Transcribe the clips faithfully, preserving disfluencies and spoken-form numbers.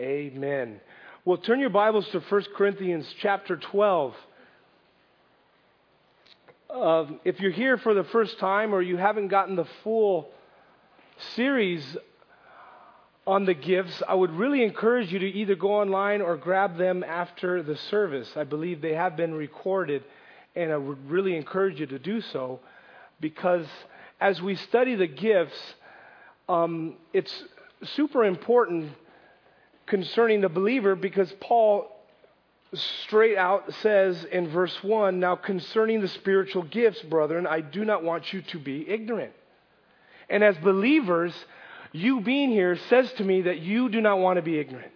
Amen. Well, turn your Bibles to First Corinthians chapter twelve. Uh, if you're here for the first time or you haven't gotten the full series on the gifts, I would really encourage you to either go online or grab them after the service. I believe they have been recorded, and I would really encourage you to do so, because as we study the gifts, um, it's super important concerning the believer, because Paul straight out says in verse one, "Now concerning the spiritual gifts, brethren, I do not want you to be ignorant." And as believers, you being here says to me that you do not want to be ignorant.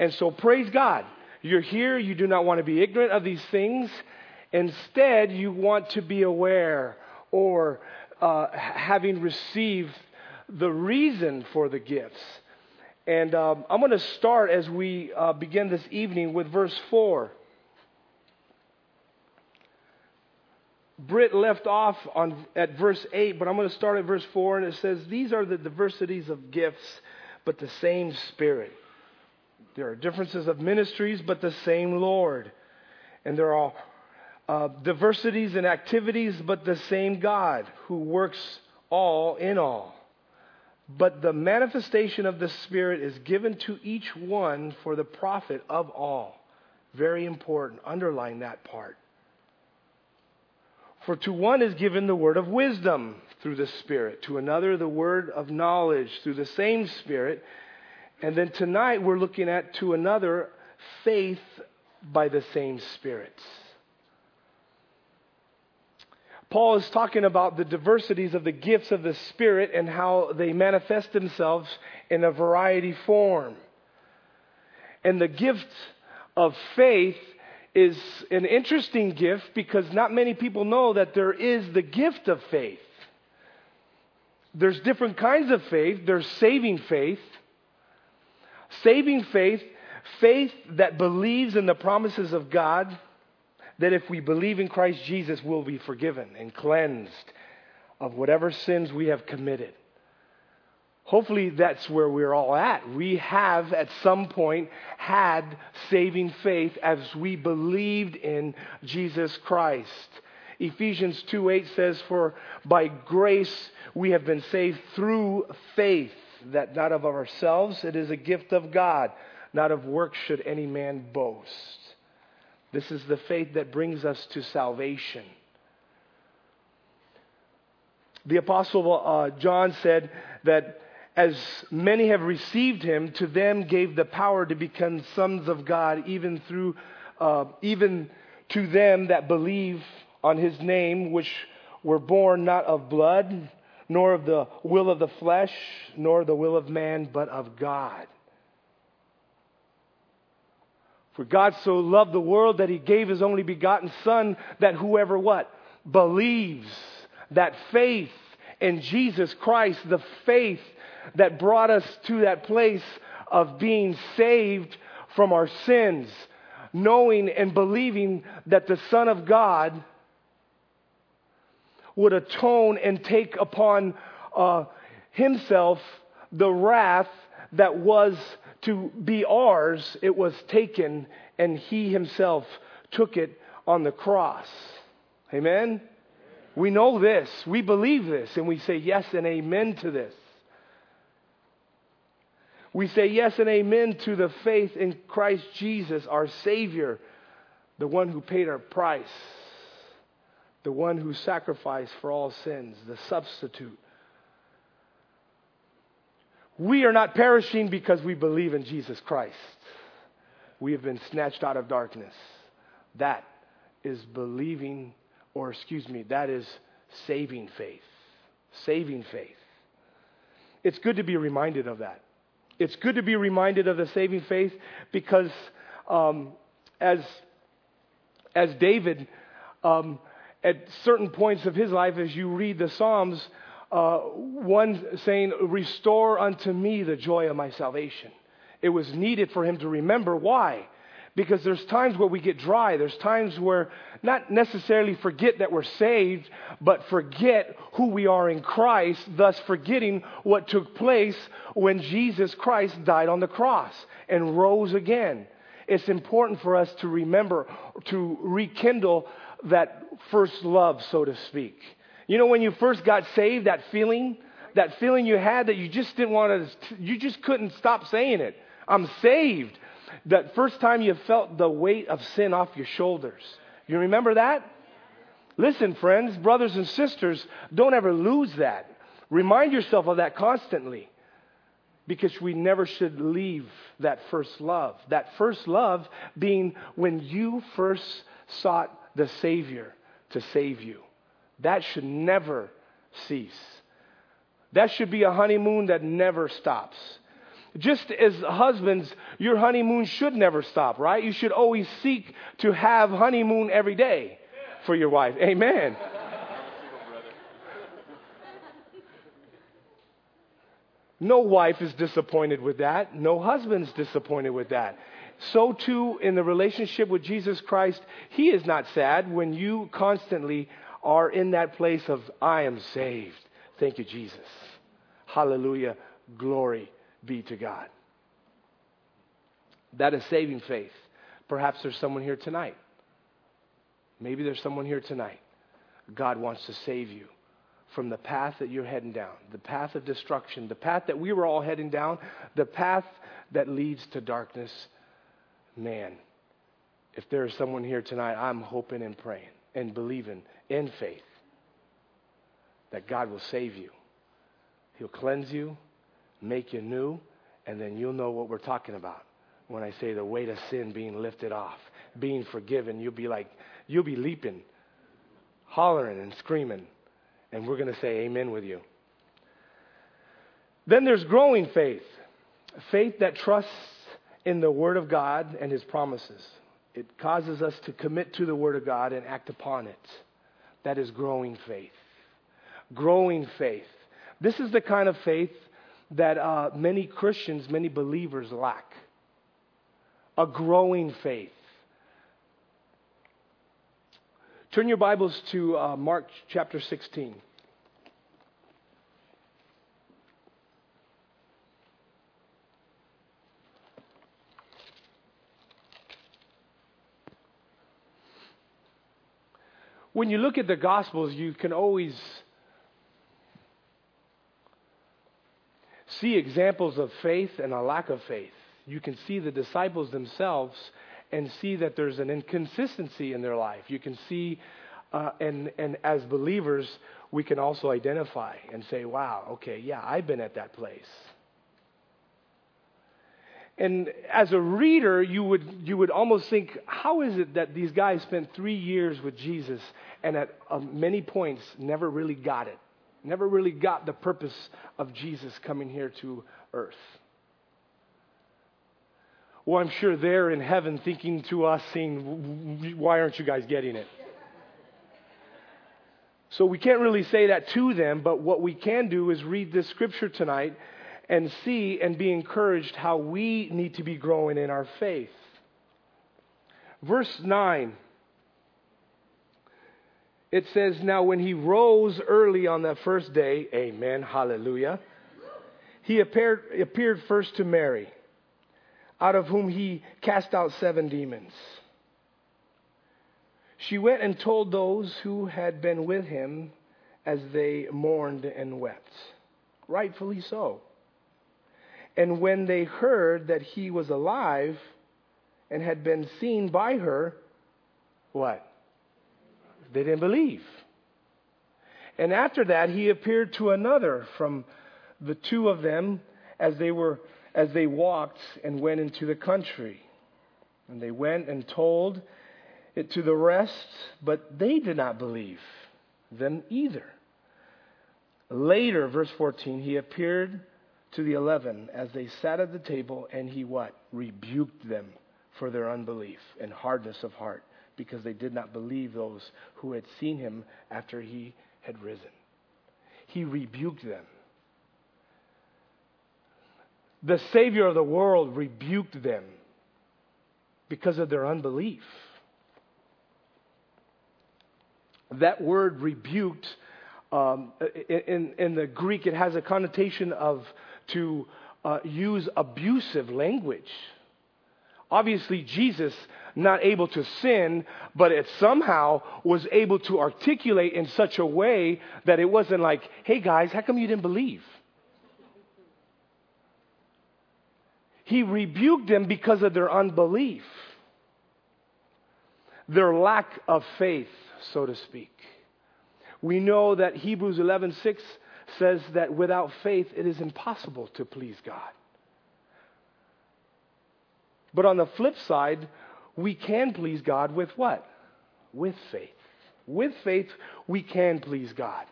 And so praise God. You're here. You do not want to be ignorant of these things. Instead, you want to be aware, or uh, having received the reason for the gifts. And um, I'm going to start as we uh, begin this evening with verse four. Britt left off on at verse eight, but I'm going to start at verse four, and it says, "These are the diversities of gifts, but the same Spirit. There are differences of ministries, but the same Lord. And there are uh, diversities and activities, but the same God who works all in all. But the manifestation of the Spirit is given to each one for the profit of all." Very important. Underline that part. "For to one is given the word of wisdom through the Spirit, to another the word of knowledge through the same Spirit." And then tonight we're looking at "to another faith by the same Spirit." Paul is talking about the diversities of the gifts of the Spirit and how they manifest themselves in a variety form. And the gift of faith is an interesting gift, because not many people know that there is the gift of faith. There's different kinds of faith. There's saving faith. Saving faith, faith that believes in the promises of God, that if we believe in Christ Jesus, we'll be forgiven and cleansed of whatever sins we have committed. Hopefully that's where we're all at. We have at some point had saving faith as we believed in Jesus Christ. Ephesians two eight says, "For by grace we have been saved through faith, that not of ourselves, it is a gift of God, not of works should any man boast." This is the faith that brings us to salvation. The Apostle uh, John said that as many have received him, to them gave the power to become sons of God, even through, uh, even to them that believe on his name, which were born not of blood, nor of the will of the flesh, nor the will of man, but of God. "For God so loved the world that he gave his only begotten Son, that whoever" what? Believes. That faith in Jesus Christ, the faith that brought us to that place of being saved from our sins, knowing and believing that the Son of God would atone and take upon uh, himself the wrath that was to be ours. It was taken, and he himself took it on the cross. Amen? We know this. We believe this. And we say yes and amen to this. We say yes and amen to the faith in Christ Jesus, our Savior, the one who paid our price, the one who sacrificed for all sins, the substitute. We are not perishing because we believe in Jesus Christ. We have been snatched out of darkness. That is believing, or excuse me, that is saving faith. Saving faith. It's good to be reminded of that. It's good to be reminded of the saving faith, because um, as, as David, um, at certain points of his life, as you read the Psalms, Uh, one saying, "Restore unto me the joy of my salvation." It was needed for him to remember why. Because there's times where we get dry. There's times where not necessarily forget that we're saved, but forget who we are in Christ, thus forgetting what took place when Jesus Christ died on the cross and rose again. It's important for us to remember, to rekindle that first love, so to speak. You know, when you first got saved, that feeling, that feeling you had that you just didn't want to, you just couldn't stop saying it. I'm saved. That first time you felt the weight of sin off your shoulders. You remember that? Listen, friends, brothers and sisters, don't ever lose that. Remind yourself of that constantly. Because we never should leave that first love. That first love being when you first sought the Savior to save you. That should never cease. That should be a honeymoon that never stops. Just as husbands, your honeymoon should never stop, right? You should always seek to have honeymoon every day for your wife. Amen. No wife is disappointed with that. No husband's disappointed with that. So too, in the relationship with Jesus Christ, He is not sad when you constantly are in that place of, I am saved. Thank you, Jesus. Hallelujah. Glory be to God. That is saving faith. Perhaps there's someone here tonight. Maybe there's someone here tonight. God wants to save you from the path that you're heading down, the path of destruction, the path that we were all heading down, the path that leads to darkness. Man, if there is someone here tonight, I'm hoping and praying and believing in faith that God will save you. He'll cleanse you, make you new, and then you'll know what we're talking about. When I say the weight of sin being lifted off, being forgiven, you'll be like, you'll be leaping, hollering and screaming. And we're going to say amen with you. Then there's growing faith. Faith that trusts in the Word of God and His promises. It causes us to commit to the Word of God and act upon it. That is growing faith. Growing faith. This is the kind of faith that uh, many Christians, many believers lack. A growing faith. Turn your Bibles to uh, Mark chapter sixteen. When you look at the Gospels, you can always see examples of faith and a lack of faith. You can see the disciples themselves and see that there's an inconsistency in their life. You can see, uh, and, and as believers, we can also identify and say, wow, okay, yeah, I've been at that place. And as a reader, you would you would almost think, how is it that these guys spent three years with Jesus and at uh, many points never really got it, never really got the purpose of Jesus coming here to earth? Well, I'm sure they're in heaven thinking to us, saying, why aren't you guys getting it? So we can't really say that to them, but what we can do is read this scripture tonight and see and be encouraged how we need to be growing in our faith. Verse nine, it says, now when He rose early on that first day, amen, hallelujah, He appeared, appeared first to Mary, out of whom He cast out seven demons. She went and told those who had been with Him as they mourned and wept. Rightfully so. And when they heard that He was alive and had been seen by her, what? They didn't believe. And after that, He appeared to another from the two of them as they were as they walked and went into the country. And they went and told it to the rest, but they did not believe them either. Later, verse fourteen, He appeared to the eleven as they sat at the table, and He what? Rebuked them for their unbelief and hardness of heart, because they did not believe those who had seen Him after He had risen. He rebuked them. The Savior of the world rebuked them because of their unbelief. That word rebuked, um, in, in the Greek, it has a connotation of to uh, use abusive language. Obviously, Jesus, not able to sin, but it somehow was able to articulate in such a way that it wasn't like, hey guys, how come you didn't believe? He rebuked them because of their unbelief, their lack of faith, so to speak. We know that Hebrews eleven six says that without faith, it is impossible to please God. But on the flip side, we can please God with what? With faith. With faith, we can please God.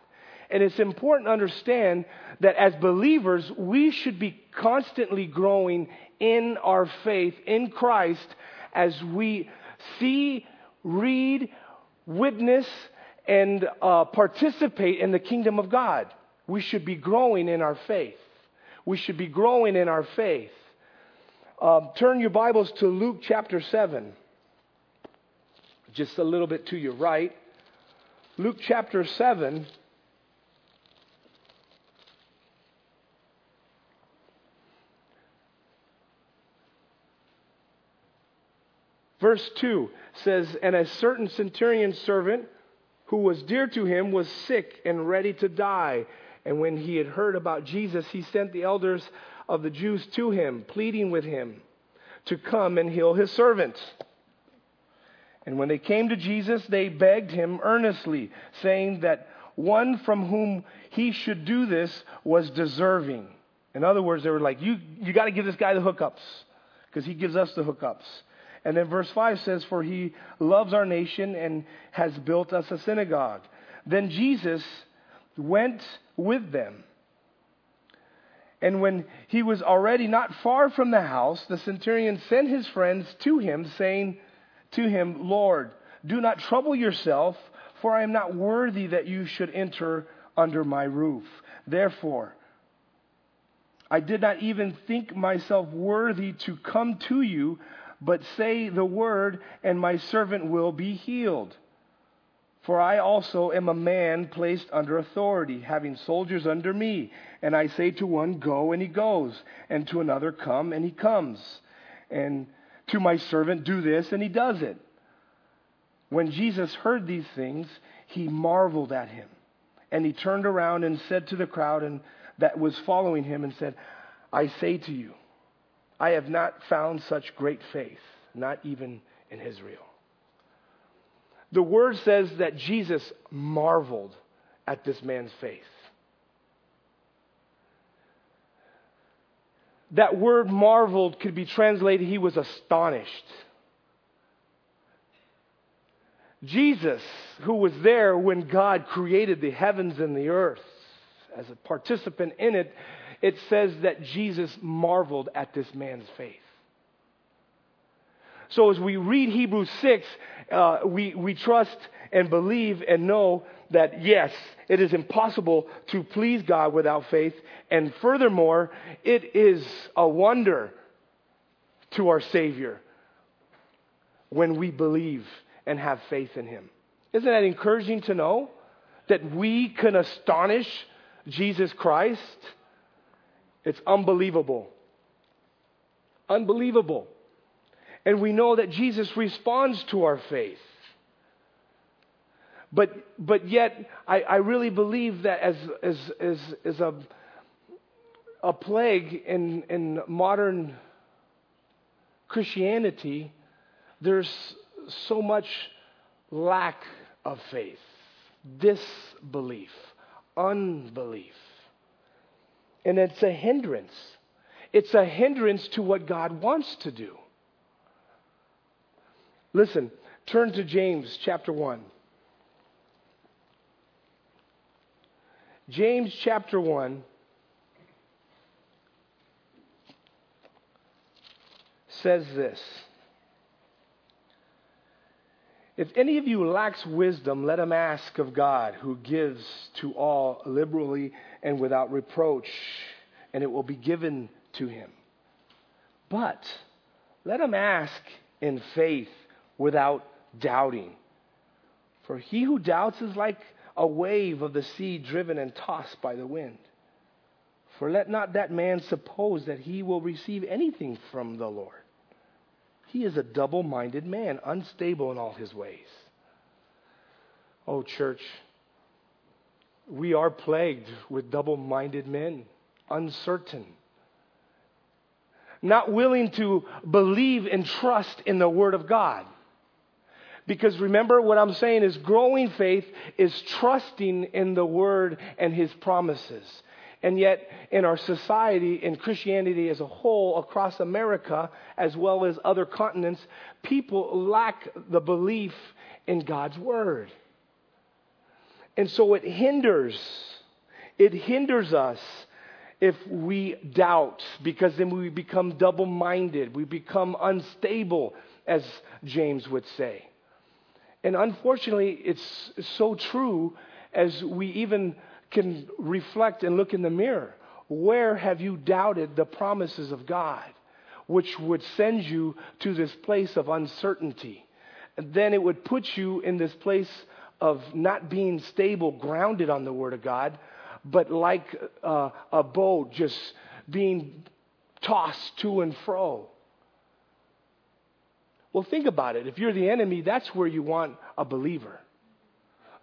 And it's important to understand that as believers, we should be constantly growing in our faith in Christ as we see, read, witness, and uh, participate in the kingdom of God. We should be growing in our faith. We should be growing in our faith. Uh, turn your Bibles to Luke chapter seven. Just a little bit to your right. Luke chapter seven. Verse two says, "And a certain centurion's servant who was dear to him was sick and ready to die. And when he had heard about Jesus, he sent the elders of the Jews to him, pleading with him to come and heal his servant. And when they came to Jesus, they begged him earnestly, saying that one from whom he should do this was deserving." In other words, they were like, you, you got to give this guy the hookups because he gives us the hookups. And then verse five says, "For he loves our nation and has built us a synagogue." Then Jesus went with them. And when he was already not far from the house, the centurion sent his friends to him, saying to him, "Lord, do not trouble yourself, for I am not worthy that you should enter under my roof. Therefore, I did not even think myself worthy to come to you, but say the word, and my servant will be healed. For I also am a man placed under authority, having soldiers under me. And I say to one, go, and he goes. And to another, come, and he comes. And to my servant, do this, and he does it." When Jesus heard these things, he marveled at him. And he turned around and said to the crowd and that was following him and said, "I say to you, I have not found such great faith, not even in Israel." The word says that Jesus marveled at this man's faith. That word marveled could be translated, he was astonished. Jesus, who was there when God created the heavens and the earth, as a participant in it, it says that Jesus marveled at this man's faith. So as we read Hebrews six, uh, we, we trust and believe and know that, yes, it is impossible to please God without faith. And furthermore, it is a wonder to our Savior when we believe and have faith in him. Isn't that encouraging to know that we can astonish Jesus Christ? It's unbelievable. Unbelievable. And we know that Jesus responds to our faith. But but yet, I, I really believe that as as as, as a, a plague in, in modern Christianity, there's so much lack of faith, disbelief, unbelief. And it's a hindrance. It's a hindrance to what God wants to do. Listen, turn to James chapter one. James chapter one says this. "If any of you lacks wisdom, let him ask of God, who gives to all liberally and without reproach, and it will be given to him. But let him ask in faith without doubting. For he who doubts is like a wave of the sea driven and tossed by the wind. For let not that man suppose that he will receive anything from the Lord. He is a double-minded man, unstable in all his ways. Oh, church, we are plagued with double-minded men, uncertain, not willing to believe and trust in the Word of God. Because remember what I'm saying is growing faith is trusting in the Word and His promises. And yet in our society, in Christianity as a whole, across America, as well as other continents, people lack the belief in God's Word. And so it hinders, it hinders us if we doubt, because then we become double-minded. We become unstable, as James would say. And unfortunately, it's so true as we even can reflect and look in the mirror. Where have you doubted the promises of God, which would send you to this place of uncertainty? And then it would put you in this place of not being stable, grounded on the Word of God, but like uh, a boat just being tossed to and fro. Well, think about it. If you're the enemy, that's where you want a believer.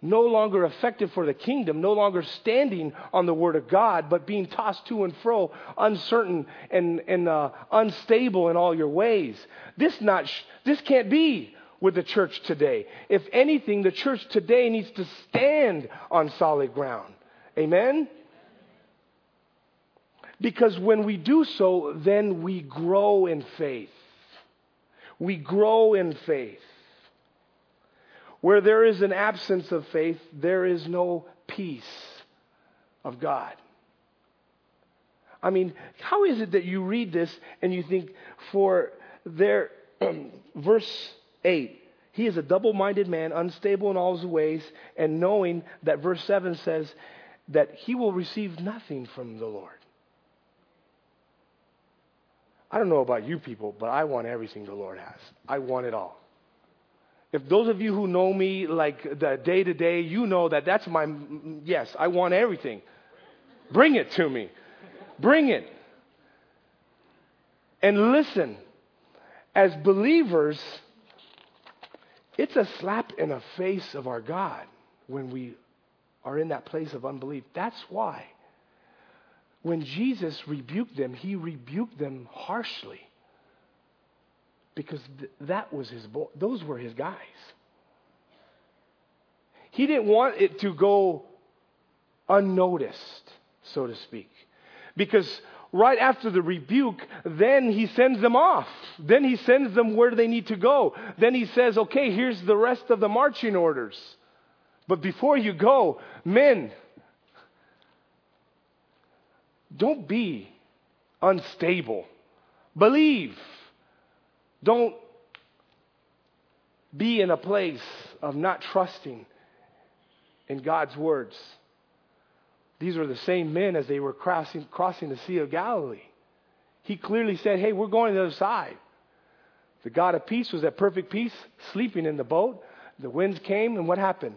No longer effective for the kingdom, no longer standing on the Word of God, but being tossed to and fro, uncertain and, and uh, unstable in all your ways. This not sh- this can't be with the church today. If anything, the church today needs to stand on solid ground. Amen? Because when we do so, then we grow in faith. We grow in faith. Where there is an absence of faith, there is no peace of God. I mean, how is it that you read this and you think, for there, verse eight, he is a double-minded man, unstable in all his ways, and knowing that verse seven says that he will receive nothing from the Lord. I don't know about you people, but I want everything the Lord has. I want it all. If those of you who know me like the day to day, you know that that's my, yes, I want everything. Bring it to me. Bring it. And listen, as believers, it's a slap in the face of our God when we are in that place of unbelief. That's why when Jesus rebuked them, he rebuked them harshly, because th- that was his bo- those were his guys. He didn't want it to go unnoticed, so to speak, because right after the rebuke, then he sends them off. Then he sends them where they need to go. Then he says, okay, here's the rest of the marching orders. But before you go, men, don't be unstable. Believe. Don't be in a place of not trusting in God's words. These were the same men as they were crossing, crossing the Sea of Galilee. He clearly said, hey, we're going to the other side. The God of peace was at perfect peace, sleeping in the boat. The winds came, and what happened?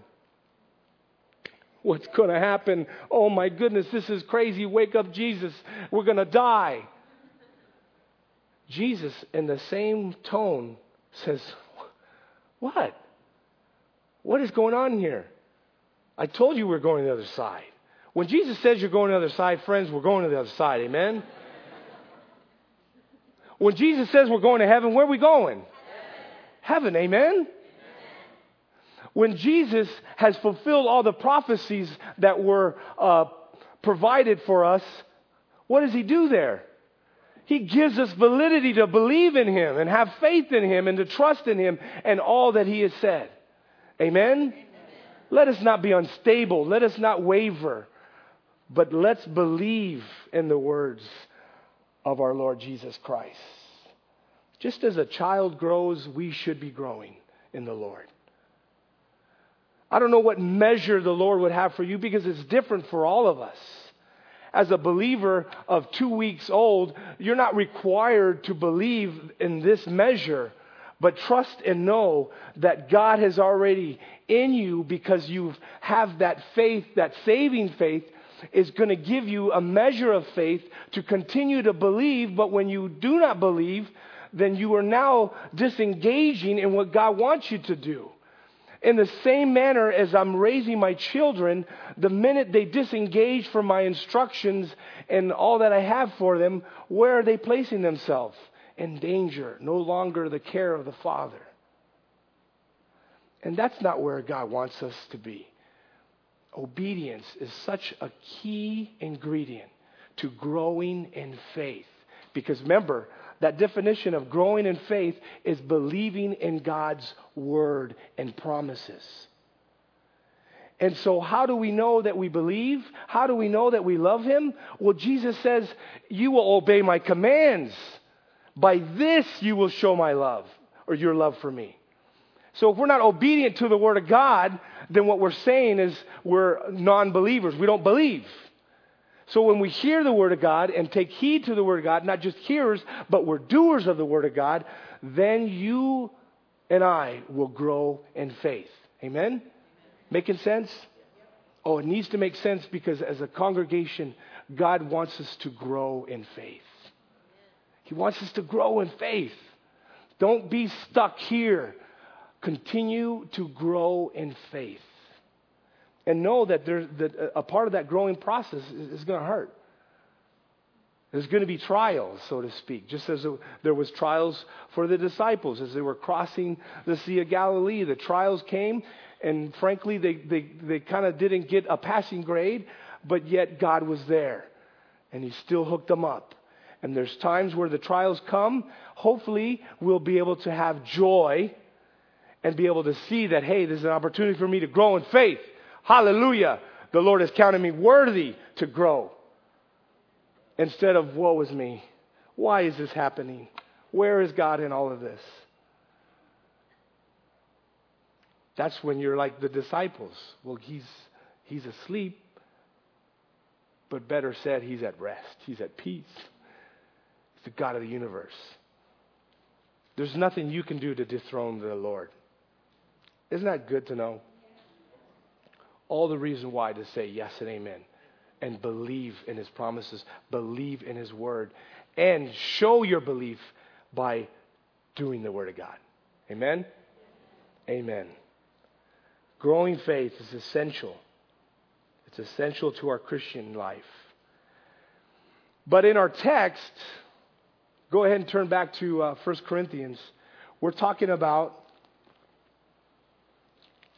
What's going to happen? Oh, my goodness, this is crazy. Wake up, Jesus. We're going to die. Jesus, in the same tone, says, what? What is going on here? I told you we're going to the other side. When Jesus says you're going to the other side, friends, we're going to the other side. Amen? When Jesus says we're going to heaven, where are we going? Heaven. Amen? When Jesus has fulfilled all the prophecies that were uh, provided for us, what does he do there? He gives us validity to believe in him and have faith in him and to trust in him and all that he has said. Amen? Amen. Let us not be unstable. Let us not waver. But let's believe in the words of our Lord Jesus Christ. Just as a child grows, we should be growing in the Lord. I don't know what measure the Lord would have for you, because it's different for all of us. As a believer of two weeks old, you're not required to believe in this measure, But trust and know that God has already in you, because you have that faith, that saving faith is going to give you a measure of faith to continue to believe. But when you do not believe, then you are now disengaging in what God wants you to do. In the same manner as I'm raising my children, the minute they disengage from my instructions and all that I have for them, where are they placing themselves? In danger, no longer the care of the Father. And that's not where God wants us to be. Obedience is such a key ingredient to growing in faith. Because remember, that definition of growing in faith is believing in God's word and promises. And so how do we know that we believe? How do we know that we love him? Well, Jesus says, you will obey my commands. By this you will show my love, or your love for me. So if we're not obedient to the word of God, then what we're saying is we're non-believers. We don't believe. So when we hear the word of God and take heed to the word of God, not just hearers, but we're doers of the word of God, then you and I will grow in faith. Amen? Amen. Making sense? Oh, it needs to make sense, because as a congregation, God wants us to grow in faith. He wants us to grow in faith. Don't be stuck here. Continue to grow in faith. And know that, there, that a part of that growing process is, is going to hurt. There's going to be trials, so to speak. Just as there was trials for the disciples as they were crossing the Sea of Galilee. The trials came, and frankly, they, they, they kind of didn't get a passing grade, but yet God was there. And he still hooked them up. And there's times where the trials come. Hopefully, we'll be able to have joy and be able to see that, hey, this is an opportunity for me to grow in faith. Hallelujah. The Lord has counted me worthy to grow. Instead of, woe is me. Why is this happening? Where is God in all of this? That's when you're like the disciples. Well, he's he's asleep. But better said, he's at rest. He's at peace. He's the God of the universe. There's nothing you can do to dethrone the Lord. Isn't that good to know? All the reason why to say yes and amen and believe in his promises, believe in his word, and show your belief by doing the word of God. Amen? Amen. Growing faith is essential. It's essential to our Christian life. But in our text, go ahead and turn back to uh, First Corinthians. We're talking about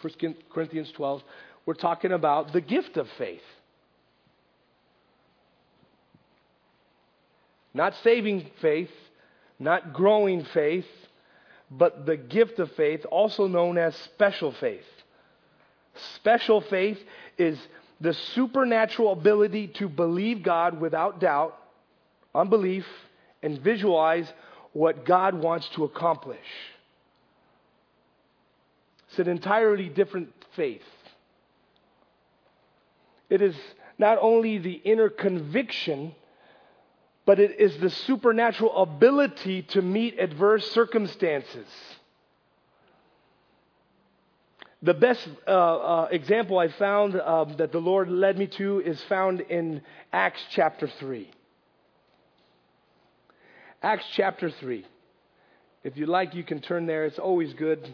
First Corinthians twelve. We're talking about the gift of faith. Not saving faith, not growing faith, but the gift of faith, also known as special faith. Special faith is the supernatural ability to believe God without doubt, unbelief, and visualize what God wants to accomplish. It's an entirely different faith. It is not only the inner conviction, but it is the supernatural ability to meet adverse circumstances. The best uh, uh, example I found uh, that the Lord led me to is found in Acts chapter three. Acts chapter three. If you like, you can turn there. It's always good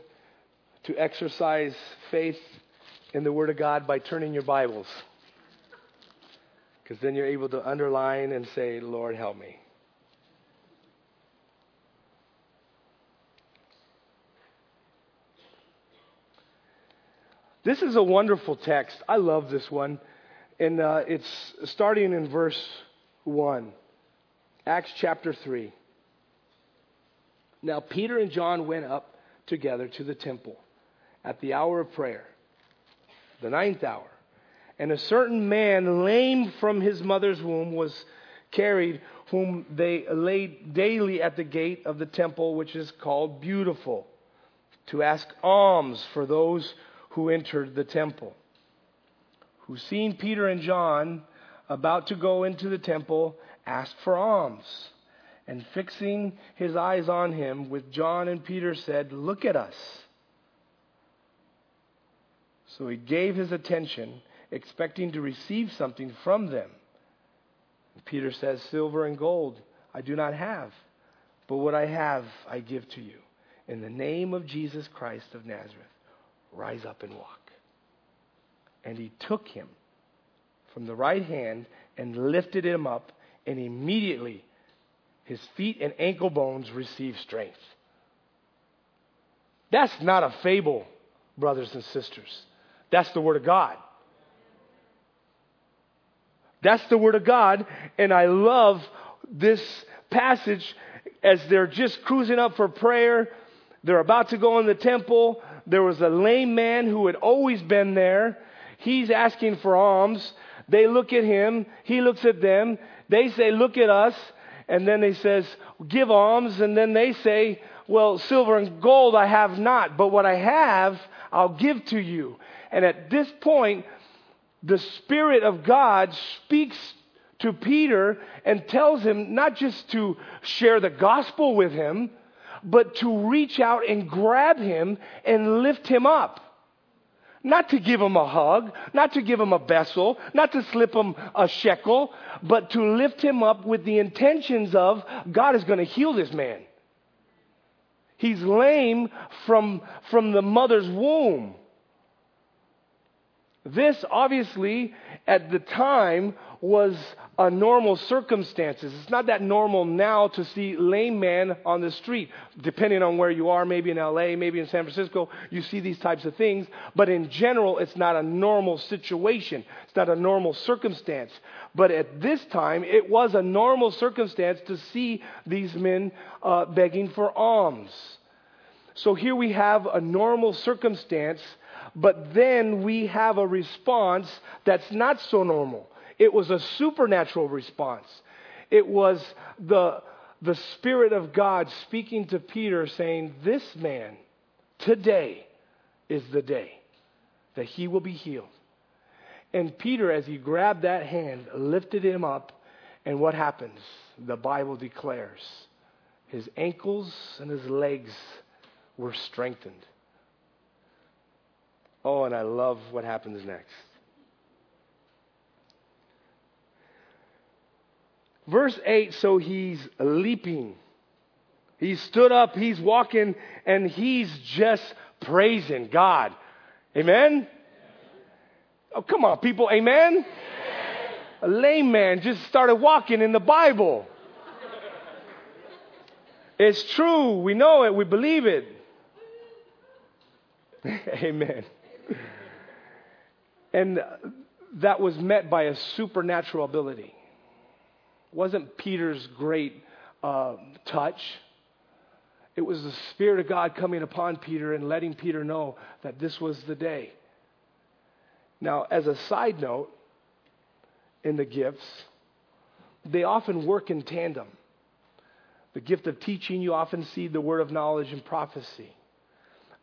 to exercise faith in the Word of God by turning your Bibles. Because then you're able to underline and say, Lord, help me. This is a wonderful text. I love this one. And uh, it's starting in verse one. Acts chapter three. Now Peter and John went up together to the temple at the hour of prayer, the ninth hour. And a certain man, lame from his mother's womb, was carried, whom they laid daily at the gate of the temple, which is called Beautiful, to ask alms for those who entered the temple. Who, seeing Peter and John about to go into the temple, asked for alms. and fixing his eyes on him with John and Peter said, "Look at us." So he gave his attention, expecting to receive something from them. And Peter says, "Silver and gold I do not have, but what I have I give to you. In the name of Jesus Christ of Nazareth, rise up and walk." And he took him from the right hand and lifted him up, and immediately his feet and ankle bones received strength. That's not a fable, brothers and sisters. That's the Word of God. That's the Word of God, and I love this passage as they're just cruising up for prayer. They're about to go in the temple. There was a lame man who had always been there. He's asking for alms. They look at him. He looks at them. They say, "Look at us." And then they says, "Give alms." And then they say, "Well, silver and gold I have not, but what I have, I'll give to you." And at this point, the Spirit of God speaks to Peter and tells him not just to share the gospel with him, but to reach out and grab him and lift him up. Not to give him a hug, not to give him a vessel, not to slip him a shekel, but to lift him up with the intentions of God is going to heal this man. He's lame from, from the mother's womb. This obviously at the time was a normal circumstances. It's not that normal now to see lame man on the street. Depending on where you are, maybe in L A, maybe in San Francisco, you see these types of things. But in general, it's not a normal situation. It's not a normal circumstance. But at this time, it was a normal circumstance to see these men uh, begging for alms. So here we have a normal circumstance, but then we have a response that's not so normal. It was a supernatural response. It was the, the Spirit of God speaking to Peter saying, "This man, today is the day that he will be healed." And Peter, as he grabbed that hand, lifted him up. And what happens? The Bible declares his ankles and his legs were strengthened. Oh, and I love what happens next. Verse eight, so he's leaping. He stood up, he's walking, and he's just praising God. Amen? Oh, come on, people. Amen? A lame man just started walking in the Bible. It's true. We know it. We believe it. Amen. And that was met by a supernatural ability. It wasn't Peter's great uh, touch. It was the Spirit of God coming upon Peter and letting Peter know that this was the day. Now, as a side note, in the gifts, they often work in tandem. The gift of teaching, you often see the word of knowledge and prophecy.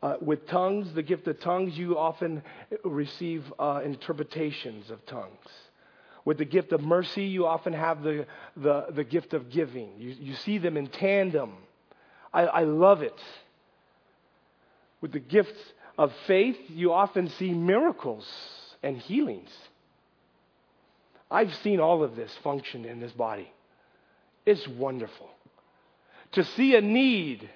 Uh, with tongues, the gift of tongues, you often receive uh, interpretations of tongues. With the gift of mercy, you often have the the, the gift of giving. You, you see them in tandem. I, I love it. With the gift of faith, you often see miracles and healings. I've seen all of this function in this body. It's wonderful. To see a need,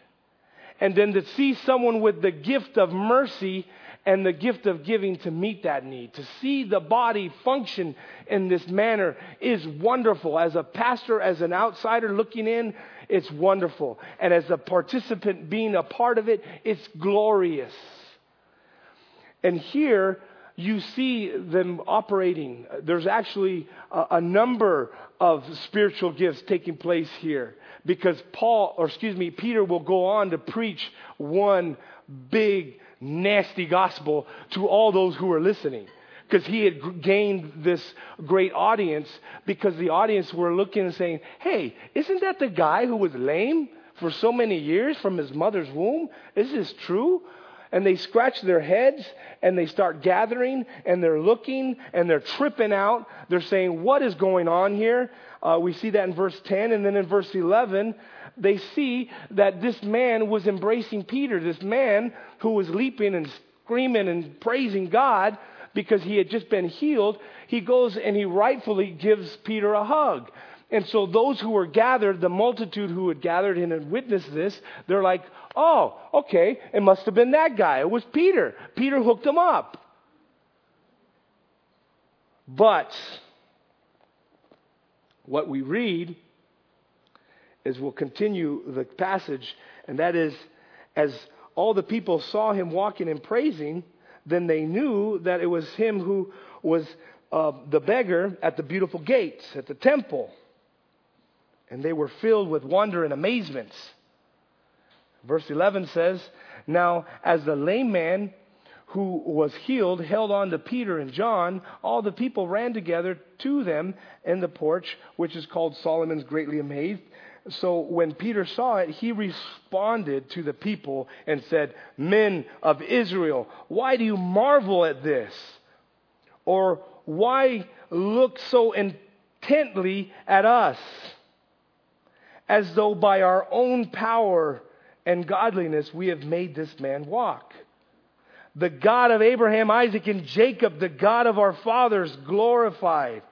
and then to see someone with the gift of mercy and the gift of giving to meet that need. To see the body function in this manner is wonderful. As a pastor, as an outsider looking in, it's wonderful. And as a participant being a part of it, it's glorious. And here you see them operating. There's actually a, a number of spiritual gifts taking place here, because Paul, or excuse me, Peter will go on to preach one big, nasty gospel to all those who are listening, because he had gained this great audience, because the audience were looking and saying, "Hey, isn't that the guy who was lame for so many years from his mother's womb? Is this true?" and they scratch their heads and they start gathering and they're looking and they're tripping out. They're saying, what is going on here? Uh, we see that in verse ten, and then in verse eleven, they see that this man was embracing Peter, this man who was leaping and screaming and praising God because he had just been healed. He goes and he rightfully gives Peter a hug. And so those who were gathered, the multitude who had gathered in and witnessed this, they're like, oh, okay, it must have been that guy. It was Peter. Peter hooked him up. But what we read is, we'll continue the passage, and that is, as all the people saw him walking and praising, then they knew that it was him who was uh, the beggar at the beautiful gates at the temple. And they were filled with wonder and amazement. Verse eleven says, now as the lame man who was healed held on to Peter and John, all the people ran together to them in the porch, which is called Solomon's, greatly amazed. So when Peter saw it, he responded to the people and said, men of Israel, why do you marvel at this? Or why look so intently at us? As though by our own power and godliness we have made this man walk. The God of Abraham, Isaac, and Jacob, the God of our fathers, glorified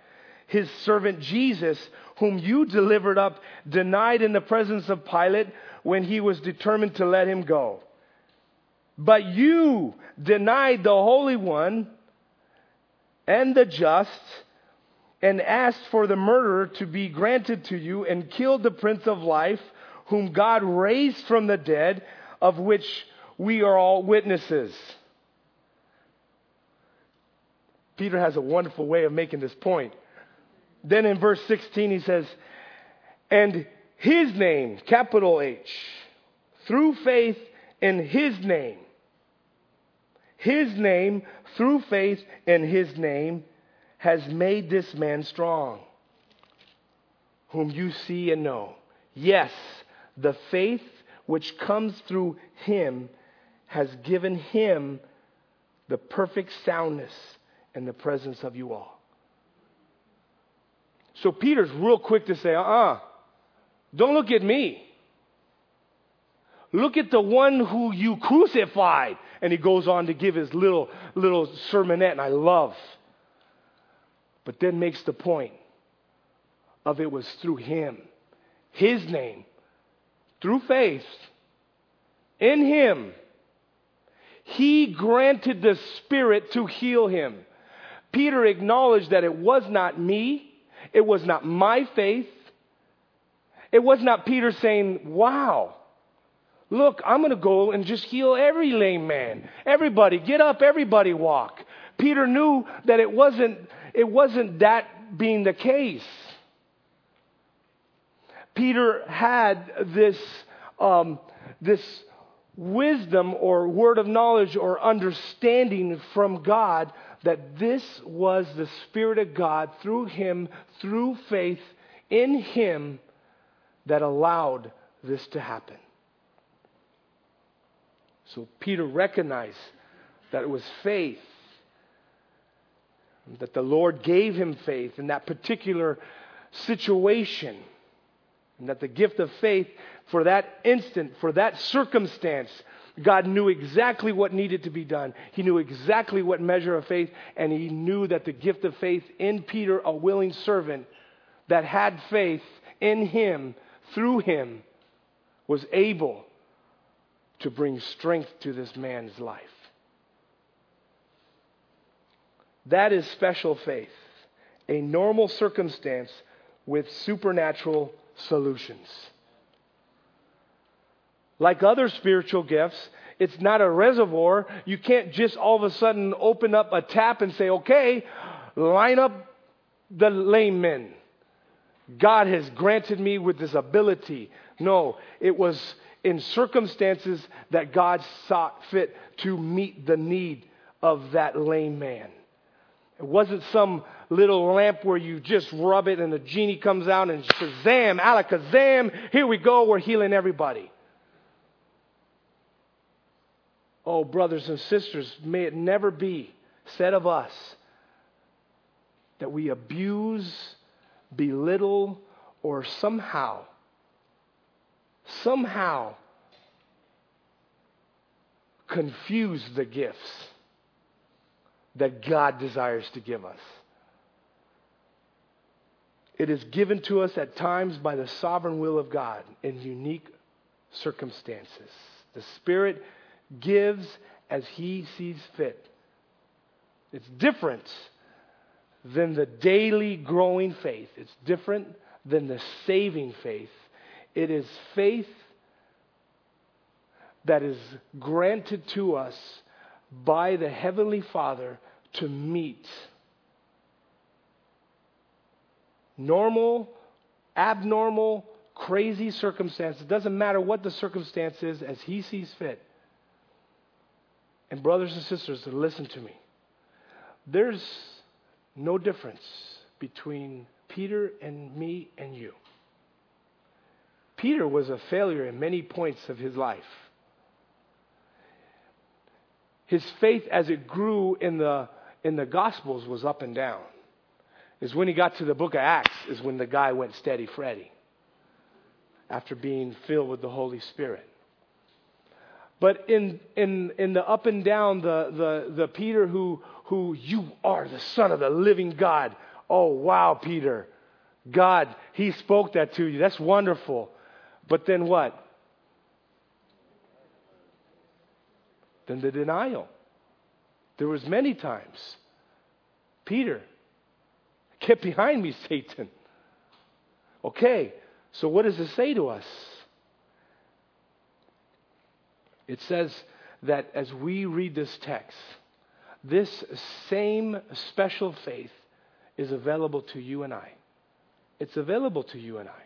his servant Jesus, whom you delivered up, denied in the presence of Pilate when he was determined to let him go. But you denied the Holy One and the just, and asked for the murderer to be granted to you, and killed the Prince of Life, whom God raised from the dead, of which we are all witnesses. Peter has a wonderful way of making this point. Then in verse sixteen he says, and his name, capital H, through faith in his name. His name, through faith in his name, has made this man strong, whom you see and know. Yes, the faith which comes through him has given him the perfect soundness in the presence of you all. So Peter's real quick to say, uh-uh, don't look at me. Look at the one who you crucified. And he goes on to give his little, little sermonette, and I love But then makes the point of it was through him, his name, through faith, in him. He granted the Spirit to heal him. Peter acknowledged that it was not me. It was not my faith. It was not Peter saying, wow, look, I'm going to go and just heal every lame man. Everybody, get up, everybody walk. Peter knew that it wasn't It wasn't that being the case. Peter had this, um, this wisdom or word of knowledge or understanding from God that this was the Spirit of God through him, through faith in him, that allowed this to happen. So Peter recognized that it was faith, that the Lord gave him faith in that particular situation, and that the gift of faith for that instant, for that circumstance, God knew exactly what needed to be done. He knew exactly what measure of faith, and he knew that the gift of faith in Peter, a willing servant that had faith in him, through him, was able to bring strength to this man's life. That is special faith, a normal circumstance with supernatural solutions. Like other spiritual gifts, it's not a reservoir. You can't just all of a sudden open up a tap and say, okay, line up the lame men. God has granted me with this ability. No, it was in circumstances that God sought fit to meet the need of that lame man. It wasn't some little lamp where you just rub it and the genie comes out and shazam, alakazam, here we go, we're healing everybody. Oh, brothers and sisters, may it never be said of us that we abuse, belittle, or somehow, somehow confuse the gifts that God desires to give us. It is given to us at times by the sovereign will of God in unique circumstances. The Spirit gives as He sees fit. It's different than the daily growing faith. It's different than the saving faith. It is faith that is granted to us by the Heavenly Father to meet normal, abnormal, crazy circumstances. It doesn't matter what the circumstance is, as He sees fit. And brothers and sisters, listen to me. There's no difference between Peter and me and you. Peter was a failure in many points of his life. His faith as it grew in the in the Gospels was up and down. Is when he got to the book of Acts is when the guy went steady Freddy after being filled with the Holy Spirit. But in in in the up and down, the the the Peter who who you are the Son of the living God. Oh, wow, Peter. God, He spoke that to you. That's wonderful. But then what? Then the denial. There was many times. Peter, get behind me, Satan. Okay, so what does it say to us? It says that as we read this text, this same special faith is available to you and I. It's available to you and I.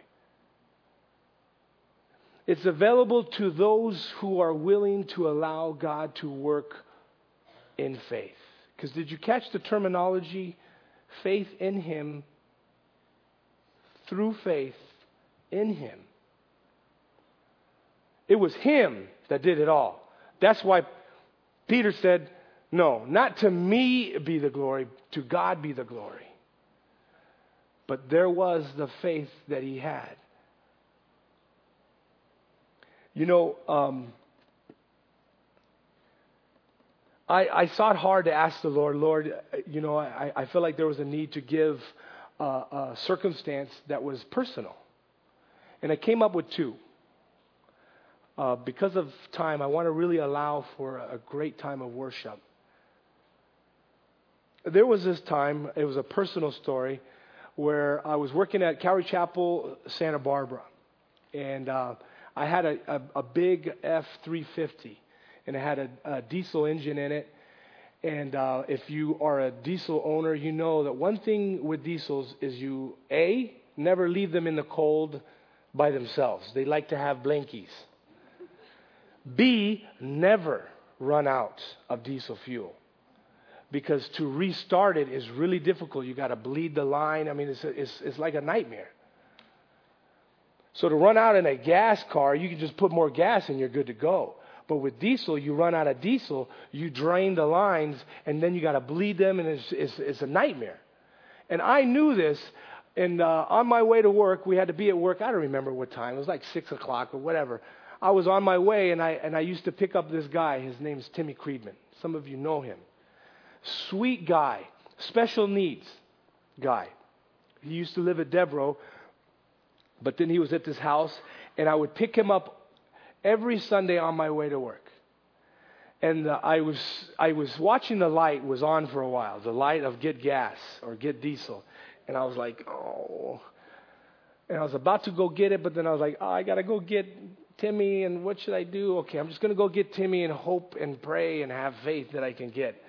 It's available to those who are willing to allow God to work in faith. Because did you catch the terminology? Faith in Him, through faith in Him. It was Him that did it all. That's why Peter said, no, not to me be the glory, to God be the glory. But there was the faith that he had. You know, um, I, I sought hard to ask the Lord, Lord, you know, I, I feel like there was a need to give uh, a circumstance that was personal. And I came up with two. Uh, because of time, I want to really allow for a great time of worship. There was this time, it was a personal story, where I was working at Calvary Chapel, Santa Barbara. And uh, I had a, a, a big F three fifty. And it had a, a diesel engine in it. And uh, if you are a diesel owner, you know that one thing with diesels is you, A, never leave them in the cold by themselves. They like to have blankies. B, never run out of diesel fuel. Because to restart it is really difficult. You got to bleed the line. I mean, it's, a, it's it's like a nightmare. So to run out in a gas car, you can just put more gas and you're good to go. But with diesel, you run out of diesel, you drain the lines, and then you got to bleed them, and it's, it's it's a nightmare. And I knew this. And uh, on my way to work, we had to be at work. I don't remember what time. It was like six o'clock or whatever. I was on my way, and I and I used to pick up this guy. His name's Timmy Creedman. Some of you know him. Sweet guy, special needs guy. He used to live at Devereaux, but then he was at this house, and I would pick him up every Sunday on my way to work. And uh, I was I was watching the light was on for a while, the light of get gas or get diesel, and I was like, oh, and I was about to go get it, but then I was like, oh, I gotta go get Timmy, and what should I do? Okay, I'm just gonna go get Timmy and hope and pray and have faith that I can get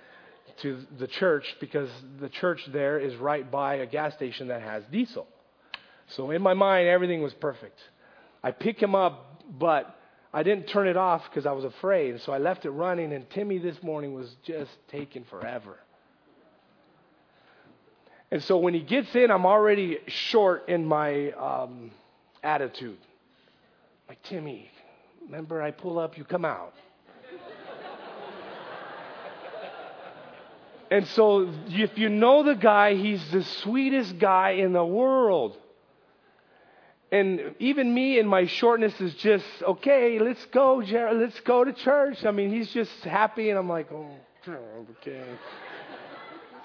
to the church, because the church there is right by a gas station that has diesel. So in my mind, everything was perfect. I pick him up, but I didn't turn it off because I was afraid. So I left it running, and Timmy this morning was just taking forever. And so when he gets in, I'm already short in my um, attitude. Like, Timmy, remember I pull up, you come out. And so if you know the guy, he's the sweetest guy in the world. And even me in my shortness is just, okay, let's go, Jared, let's go to church. I mean, he's just happy, and I'm like, oh, okay.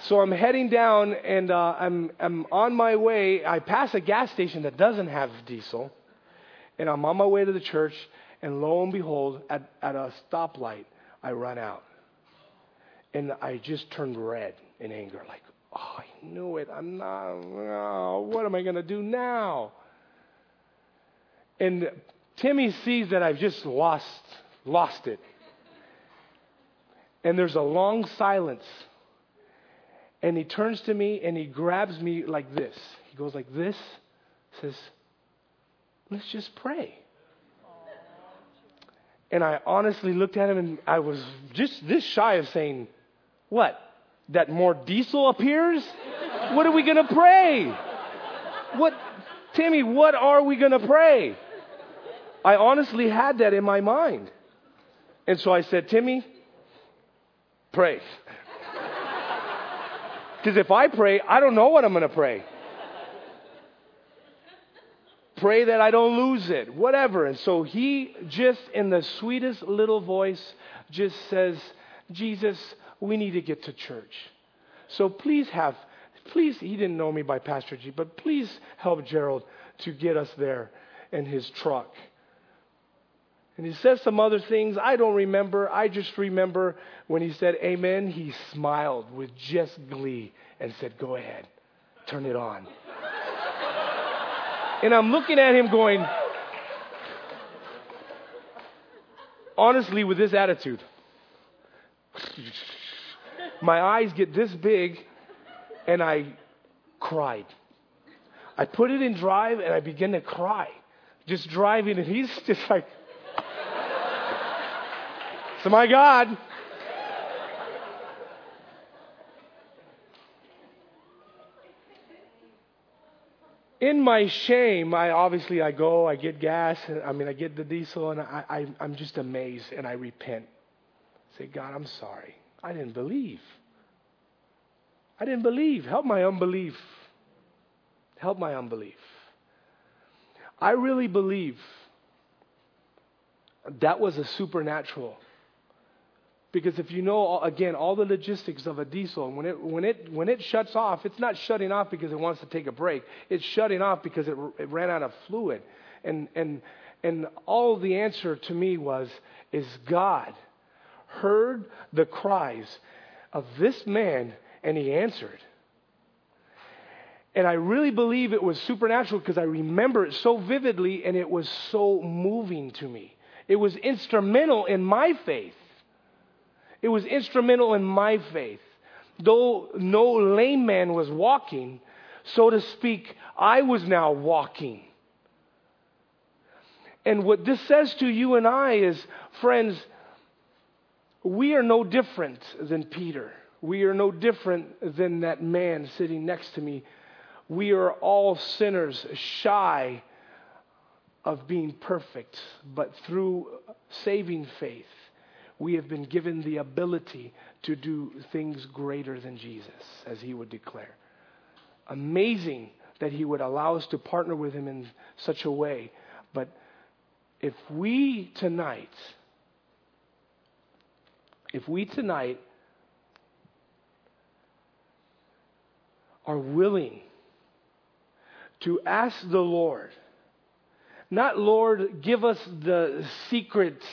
So I'm heading down, and uh, I'm I'm on my way. I pass a gas station that doesn't have diesel, and I'm on my way to the church, and lo and behold, at, at a stoplight, I run out. And I just turned red in anger, like, oh, I knew it. I'm not, oh, what am I going to do now? And Timmy sees that I've just lost, lost it. And there's a long silence. And he turns to me and he grabs me like this. He goes like this, says, let's just pray. And I honestly looked at him and I was just this shy of saying, what? That more diesel appears? What are we going to pray? What, Timmy, what are we going to pray? I honestly had that in my mind. And so I said, Timmy, pray. Because if I pray, I don't know what I'm going to pray. Pray that I don't lose it, whatever. And so he just in the sweetest little voice just says, Jesus, we need to get to church. So please have, please, he didn't know me by Pastor G, but please help Gerald to get us there in his truck. And he says some other things I don't remember. I just remember when he said amen, he smiled with just glee and said, go ahead, turn it on. And I'm looking at him going, honestly, with this attitude, my eyes get this big and I cried. I put it in drive and I began to cry, just driving. And he's just like, so my God. In my shame, I obviously, I go, I get gas, and I mean, I get the diesel, and I, I, I'm just amazed, and I repent. I say, God, I'm sorry. I didn't believe. I didn't believe. Help my unbelief. Help my unbelief. I really believe that was a supernatural. Because if you know, again, all the logistics of a diesel, when it when it when it shuts off, it's not shutting off because it wants to take a break. It's shutting off because it, it ran out of fluid. And and and all the answer to me was is God heard the cries of this man and he answered. And I really believe it was supernatural because I remember it so vividly and it was so moving to me. It was instrumental in my faith. It was instrumental in my faith. Though no lame man was walking, so to speak, I was now walking. And what this says to you and I is, friends, we are no different than Peter. We are no different than that man sitting next to me. We are all sinners, shy of being perfect, but through saving faith, we have been given the ability to do things greater than Jesus, as he would declare. Amazing that he would allow us to partner with him in such a way. But if we tonight, if we tonight are willing to ask the Lord, not Lord, give us the secrets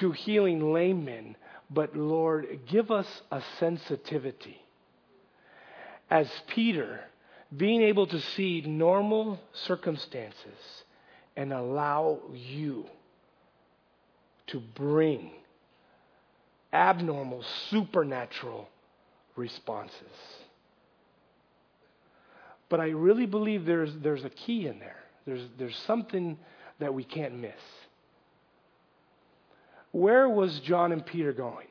to healing laymen, but Lord, give us a sensitivity. As Peter, being able to see normal circumstances and allow you to bring abnormal, supernatural responses. But I really believe there's there's a key in there. There's there's something that we can't miss. Where was John and Peter going?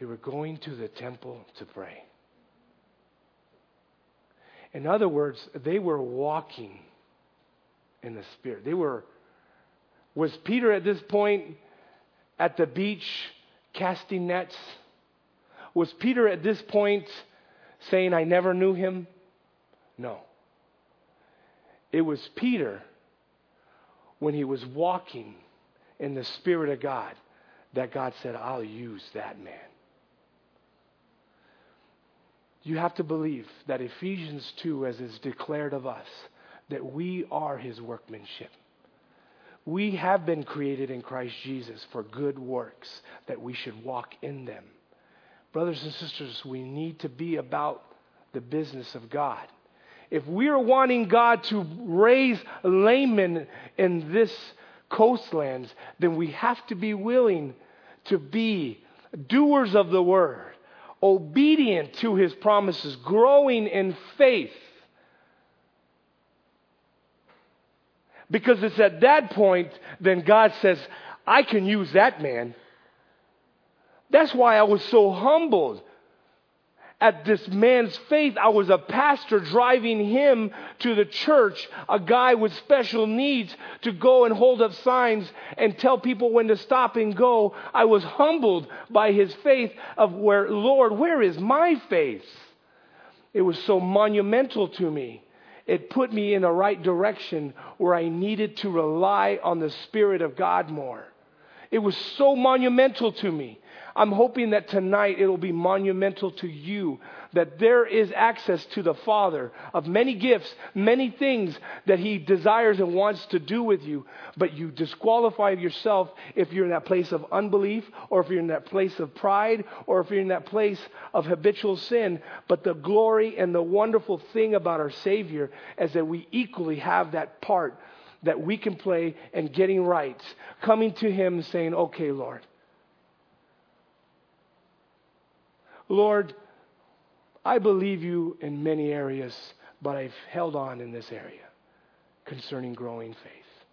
They were going to the temple to pray. In other words, they were walking in the Spirit. They were, was Peter at this point at the beach casting nets? Was Peter at this point saying, I never knew him? No. It was Peter, when he was walking in the Spirit of God, that God said, I'll use that man. You have to believe that Ephesians two, as is declared of us, that we are his workmanship. We have been created in Christ Jesus for good works, that we should walk in them. Brothers and sisters, we need to be about the business of God. If we are wanting God to raise laymen in this coastlands, then we have to be willing to be doers of the word, obedient to his promises, growing in faith. Because it's at that point, then God says, I can use that man. That's why I was so humbled at this man's faith. I was a pastor driving him to the church, a guy with special needs, to go and hold up signs and tell people when to stop and go. I was humbled by his faith of where, Lord, where is my faith? It was so monumental to me. It put me in the right direction where I needed to rely on the Spirit of God more. It was so monumental to me. I'm hoping that tonight it'll be monumental to you, that there is access to the Father of many gifts, many things that he desires and wants to do with you, but you disqualify yourself if you're in that place of unbelief, or if you're in that place of pride, or if you're in that place of habitual sin. But the glory and the wonderful thing about our Savior is that we equally have that part that we can play in getting right, coming to him and saying, okay, Lord, Lord, I believe you in many areas, but I've held on in this area concerning growing faith.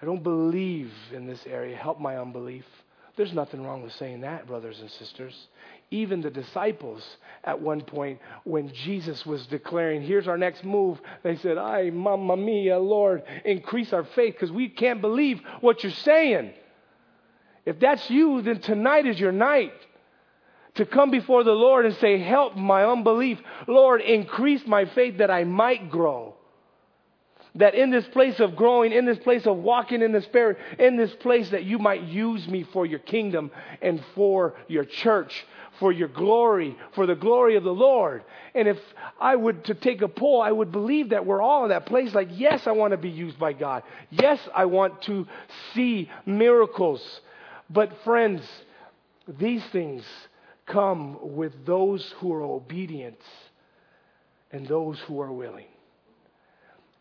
I don't believe in this area. Help my unbelief. There's nothing wrong with saying that, brothers and sisters. Even the disciples at one point, when Jesus was declaring, here's our next move, they said, ay, mamma mia, Lord, increase our faith because we can't believe what you're saying. If that's you, then tonight is your night to come before the Lord and say, help my unbelief. Lord, increase my faith that I might grow. That in this place of growing, in this place of walking in the Spirit, in this place that you might use me for your kingdom and for your church, for your glory, for the glory of the Lord. And if I would to take a poll, I would believe that we're all in that place like, yes, I want to be used by God. Yes, I want to see miracles. But friends, these things come with those who are obedient and those who are willing.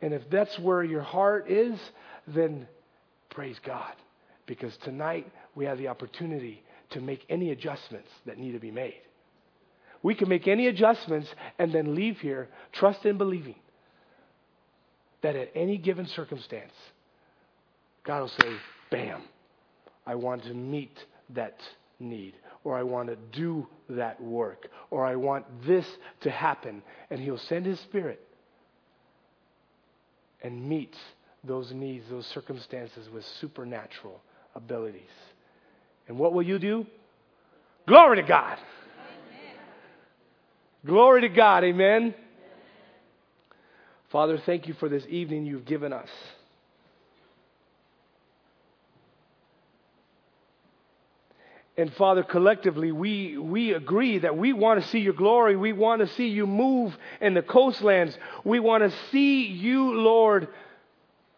And if that's where your heart is, then praise God, because tonight we have the opportunity to make any adjustments that need to be made. We can make any adjustments and then leave here trust and believing that at any given circumstance, God will say, bam, I want to meet that need, or I want to do that work, or I want this to happen. And he'll send his Spirit and meet those needs, those circumstances with supernatural abilities. And what will you do? Glory to God. Amen. Glory to God. Amen. Amen. Father, thank you for this evening you've given us. And Father, collectively, we, we agree that we want to see your glory. We want to see you move in the coastlands. We want to see you, Lord,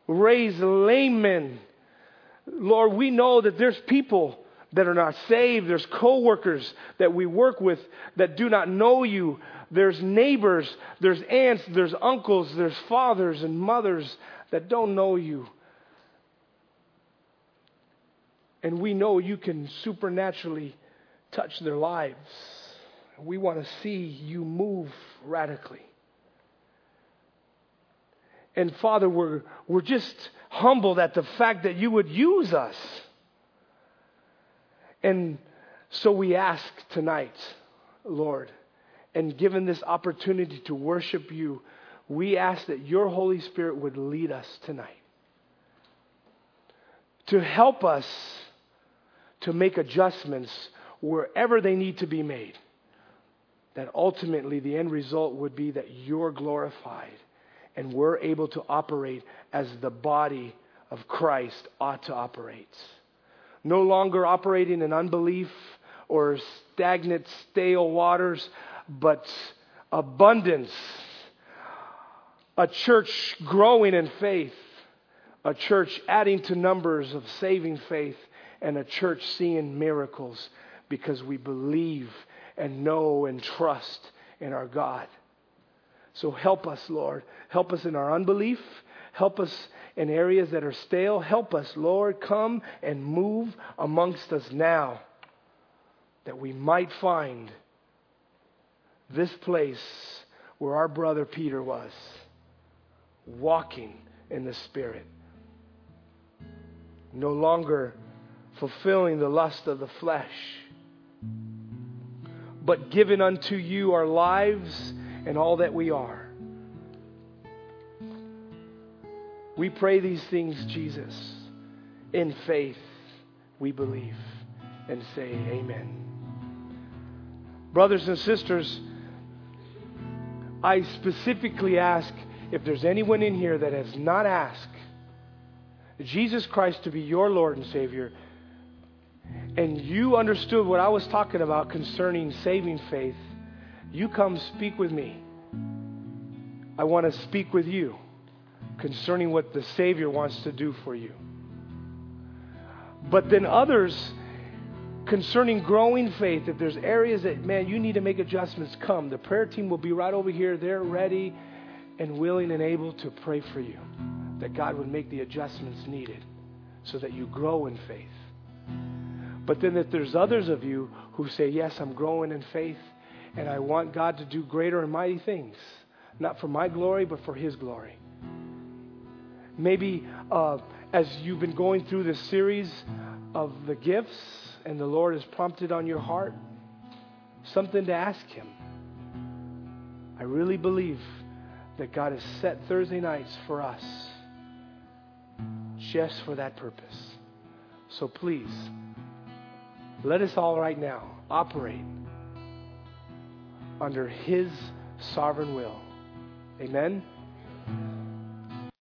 raise laymen. Lord, we know that there's people that are not saved. There's co-workers that we work with that do not know you. There's neighbors, there's aunts, there's uncles, there's fathers and mothers that don't know you. And we know you can supernaturally touch their lives. We want to see you move radically. And Father, we're, we're just humbled at the fact that you would use us. And so we ask tonight, Lord, and given this opportunity to worship you, we ask that your Holy Spirit would lead us tonight to help us to make adjustments wherever they need to be made, that ultimately the end result would be that you're glorified and we're able to operate as the body of Christ ought to operate. No longer operating in unbelief or stagnant, stale waters, but abundance. A church growing in faith. A church adding to numbers of saving faith. And a church seeing miracles because we believe and know and trust in our God. So help us, Lord. Help us in our unbelief. Help us in areas that are stale. Help us, Lord. Come and move amongst us now, that we might find this place where our brother Peter was, walking in the Spirit, no longer fulfilling the lust of the flesh, but giving unto you our lives and all that we are. We pray these things, Jesus. In faith, we believe and say amen. Brothers and sisters, I specifically ask, if there's anyone in here that has not asked Jesus Christ to be your Lord and Savior, and you understood what I was talking about concerning saving faith, you come speak with me. I want to speak with you concerning what the Savior wants to do for you. But then others, concerning growing faith, if there's areas that, man, you need to make adjustments, come. The prayer team will be right over here. They're ready and willing and able to pray for you, that God would make the adjustments needed so that you grow in faith. But then that there's others of you who say, yes, I'm growing in faith and I want God to do greater and mighty things, not for my glory, but for His glory. Maybe uh, as you've been going through this series of the gifts and the Lord has prompted on your heart something to ask Him. I really believe that God has set Thursday nights for us just for that purpose. So please, let us all right now operate under His sovereign will. Amen.